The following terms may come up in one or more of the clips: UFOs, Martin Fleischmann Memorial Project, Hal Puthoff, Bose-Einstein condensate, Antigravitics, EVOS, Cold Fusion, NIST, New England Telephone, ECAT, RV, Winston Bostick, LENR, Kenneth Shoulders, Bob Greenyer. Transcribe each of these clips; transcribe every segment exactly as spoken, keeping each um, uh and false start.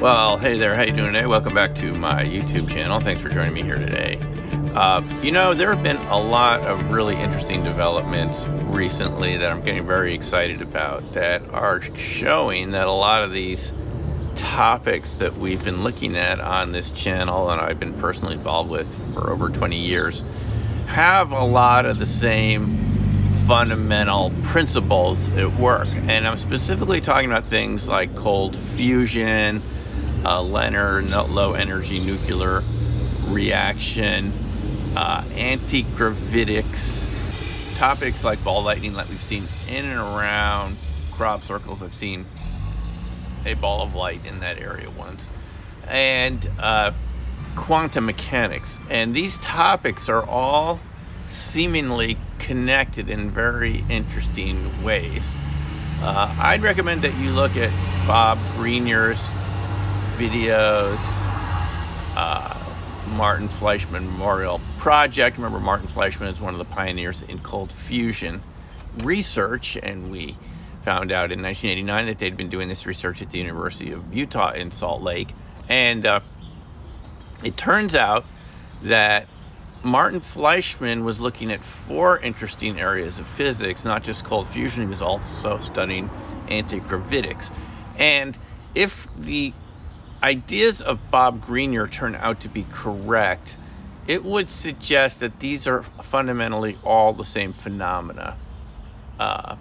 Well, hey there, how you doing today? Welcome back to my YouTube channel. Thanks for joining me here today. Uh, you know, there have been a lot of really interesting developments recently that I'm getting very excited about that are showing that a lot of these topics that we've been looking at on this channel and I've been personally involved with for over twenty years have a lot of the same fundamental principles at work. And I'm specifically talking about things like cold fusion, uh, L E N R, low energy nuclear reaction, uh, antigravitics, topics like ball lightning that we've seen in and around crop circles. I've seen a ball of light in that area once. And uh, quantum mechanics. And these topics are all seemingly connected in very interesting ways. Uh, I'd recommend that you look at Bob Greenyer's videos, uh, Martin Fleischmann Memorial Project. Remember, Martin Fleischmann is one of the pioneers in cold fusion research, and we found out in nineteen eighty-nine that they'd been doing this research at the University of Utah in Salt Lake. And uh, it turns out that Martin Fleischmann was looking at four interesting areas of physics, not just cold fusion. He was also studying antigravitics. And if the ideas of Bob Greenyer turn out to be correct, it would suggest that these are fundamentally all the same phenomena uh,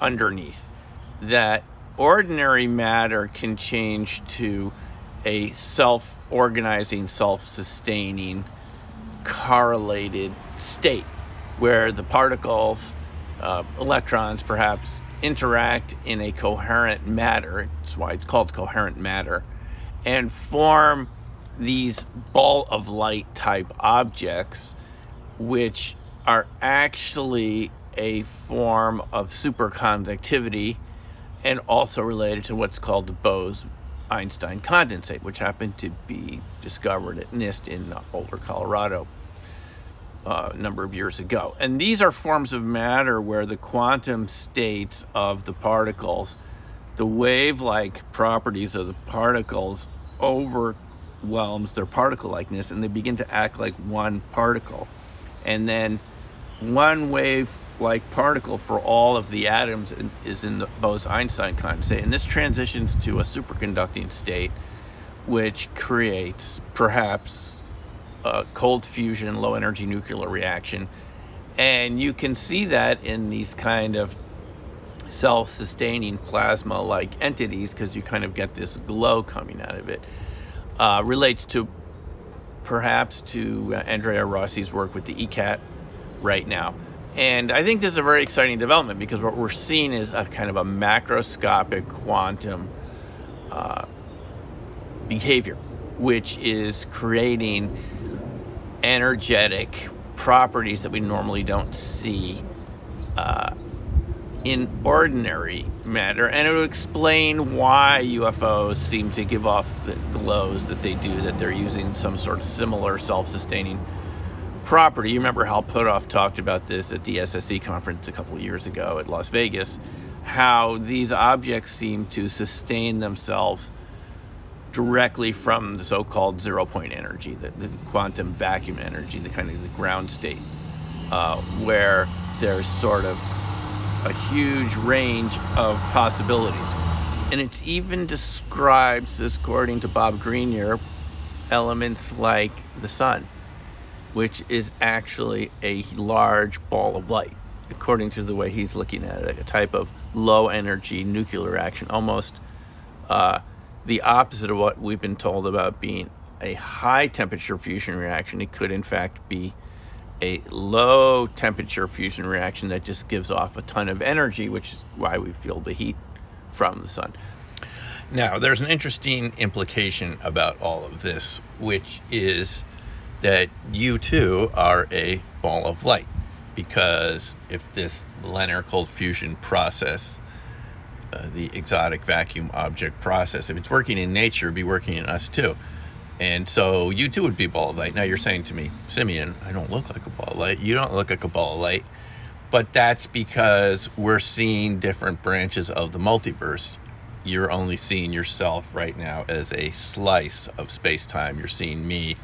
underneath, that ordinary matter can change to a self-organizing, self-sustaining, correlated state where the particles, uh, electrons perhaps, interact in a coherent matter. That's why it's called coherent matter, and form these ball of light type objects, which are actually a form of superconductivity and also related to what's called the Bose-Einstein condensate, which happened to be discovered at NIST in Boulder, Colorado, Uh, a number of years ago. And these are forms of matter where the quantum states of the particles, the wave-like properties of the particles, overwhelms their particle likeness, and they begin to act like one particle. And then one wave-like particle for all of the atoms is in the Bose-Einstein condensate. And this transitions to a superconducting state, which creates perhaps Uh, cold fusion, low energy nuclear reaction. And you can see that in these kind of self-sustaining plasma-like entities, because you kind of get this glow coming out of it. Uh, relates to perhaps to uh, Andrea Rossi's work with the E CAT right now. And I think this is a very exciting development, because what we're seeing is a kind of a macroscopic quantum uh, behavior, which is creating energetic properties that we normally don't see uh, in ordinary matter. And it would explain why U F Os seem to give off the glows that they do, that they're using some sort of similar self-sustaining property. You remember Hal Puthoff talked about this at the S S E conference a couple of years ago at Las Vegas, how these objects seem to sustain themselves directly from the so-called zero-point energy, the, the quantum vacuum energy, the kind of the ground state, uh, where there's sort of a huge range of possibilities. And it's even describes, according to Bob Greenyer, elements like the sun, which is actually a large ball of light, according to the way he's looking at it, a type of low-energy nuclear reaction, almost uh, the opposite of what we've been told about being a high temperature fusion reaction. It could in fact be a low temperature fusion reaction that just gives off a ton of energy, which is why we feel the heat from the sun. Now, there's an interesting implication about all of this, which is that you too are a ball of light, because if this L E N R cold fusion process, Uh, the exotic vacuum object process, if it's working in nature, it'd be working in us too. And so you too would be ball of light. Now you're saying to me, Simeon, I don't look like a ball of light. You don't look like a ball of light. But that's because we're seeing different branches of the multiverse. you're only seeing yourself right now as a slice of space-time. You're seeing me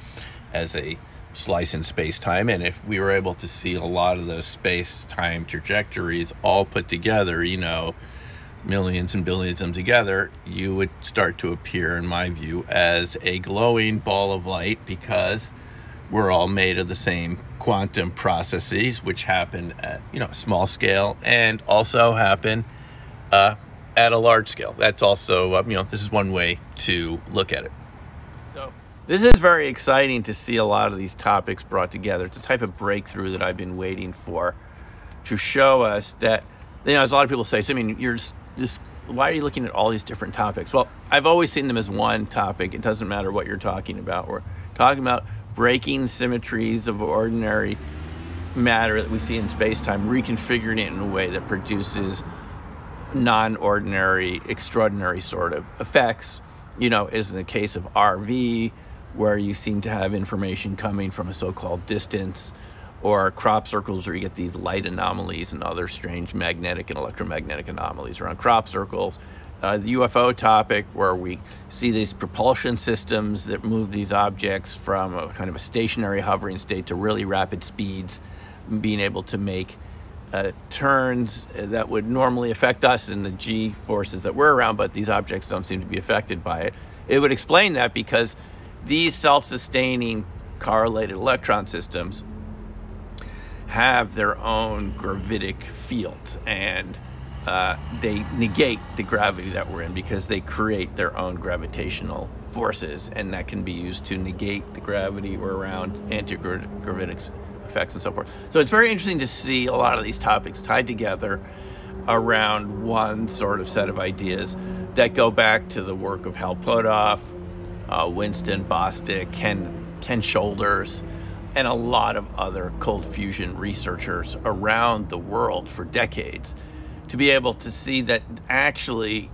as a slice in space-time, and if we were able to see a lot of those space-time trajectories all put together, you know, millions and billions of them together, you would start to appear, in my view, as a glowing ball of light, because we're all made of the same quantum processes, which happen at, you know, small scale and also happen uh, at a large scale. That's also, um, you know, this is one way to look at it. So this is very exciting to see a lot of these topics brought together. It's a type of breakthrough that I've been waiting for, to show us that, you know, as a lot of people say, so, I mean, you're just, just, why are you looking at all these different topics? Well, I've always seen them as one topic. It doesn't matter what you're talking about. We're talking about breaking symmetries of ordinary matter that we see in space-time, reconfiguring it in a way that produces non-ordinary, extraordinary sort of effects, you know, is in the case of R V, where you seem to have information coming from a so-called distance, or crop circles where you get these light anomalies and other strange magnetic and electromagnetic anomalies around crop circles. Uh, the U F O topic, where we see these propulsion systems that move these objects from a kind of a stationary hovering state to really rapid speeds, being able to make uh, turns that would normally affect us and the G forces that we're around, but these objects don't seem to be affected by it. It would explain that, because these self-sustaining correlated electron systems have their own gravitic fields, and Uh, they negate the gravity that we're in, because they create their own gravitational forces, and that can be used to negate the gravity we're around, antigravitics effects and so forth. So it's very interesting to see a lot of these topics tied together around one sort of set of ideas that go back to the work of Hal Puthoff, uh, Winston Bostick, Ken, Ken Shoulders, and a lot of other cold fusion researchers around the world for decades, to be able to see that actually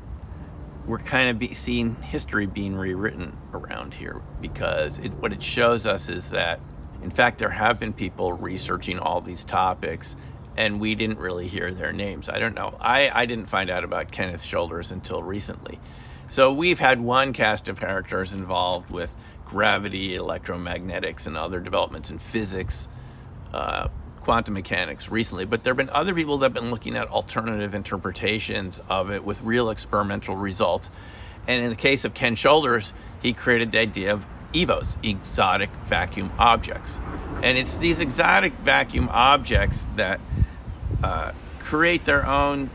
we're kind of be seeing history being rewritten around here, because it, what it shows us is that, in fact, there have been people researching all these topics, and we didn't really hear their names. I don't know. I, I didn't find out about Kenneth Shoulders until recently. So we've had one cast of characters involved with gravity, electromagnetics, and other developments in physics, uh, quantum mechanics recently, but there have been other people that have been looking at alternative interpretations of it with real experimental results. And in the case of Ken Shoulders, he created the idea of E V Os, exotic vacuum objects. And it's these exotic vacuum objects that uh, create their own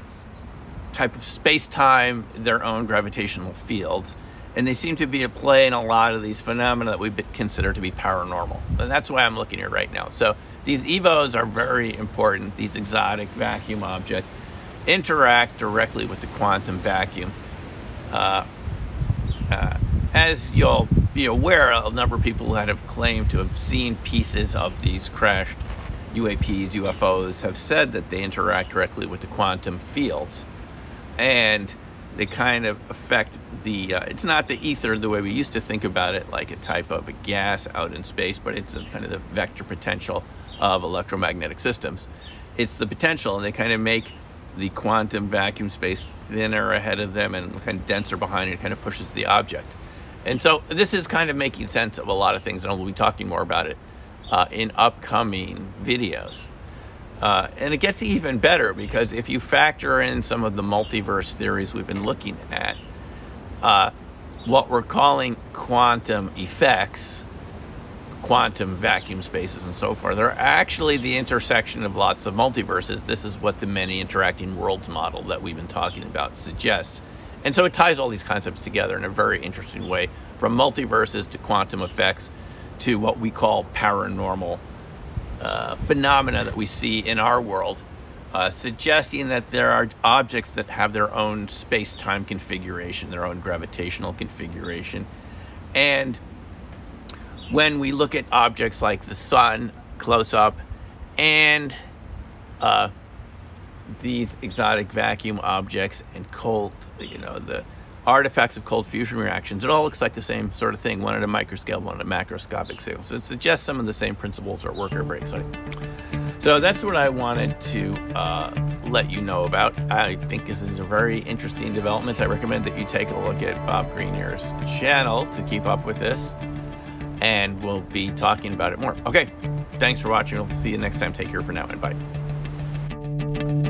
type of space-time, their own gravitational fields. And they seem to be at play in a lot of these phenomena that we consider to be paranormal. And that's why I'm looking here right now. So these E V Os are very important. These exotic vacuum objects interact directly with the quantum vacuum. Uh, uh, as you'll be aware, a number of people that have claimed to have seen pieces of these crashed U A Ps, U F Os, have said that they interact directly with the quantum fields. And they kind of affect the, uh, it's not the ether the way we used to think about it, like a type of a gas out in space, but it's a, kind of the vector potential of electromagnetic systems. It's the potential, and they kind of make the quantum vacuum space thinner ahead of them and kind of denser behind it. It kind of pushes the object. And so this is kind of making sense of a lot of things, and we'll be talking more about it uh, in upcoming videos. Uh, and it gets even better, because if you factor in some of the multiverse theories we've been looking at, uh, what we're calling quantum effects, quantum vacuum spaces and so forth, they're actually the intersection of lots of multiverses. This is what the many interacting worlds model that we've been talking about suggests. And so it ties all these concepts together in a very interesting way, from multiverses to quantum effects to what we call paranormal Uh, phenomena that we see in our world, uh, suggesting that there are objects that have their own space-time configuration, their own gravitational configuration. And when we look at objects like the sun close up and uh, these exotic vacuum objects and cold, you know, the artifacts of cold fusion reactions, it all looks like the same sort of thing, one at a microscale, one at a macroscopic scale. So it suggests some of the same principles are at work. Are very exciting. So that's what I wanted to uh, let you know about. I think this is a very interesting development. I recommend that you take a look at Bob Greenyer's channel to keep up with this, and we'll be talking about it more. Okay, thanks for watching. We'll see you next time. Take care for now, and bye.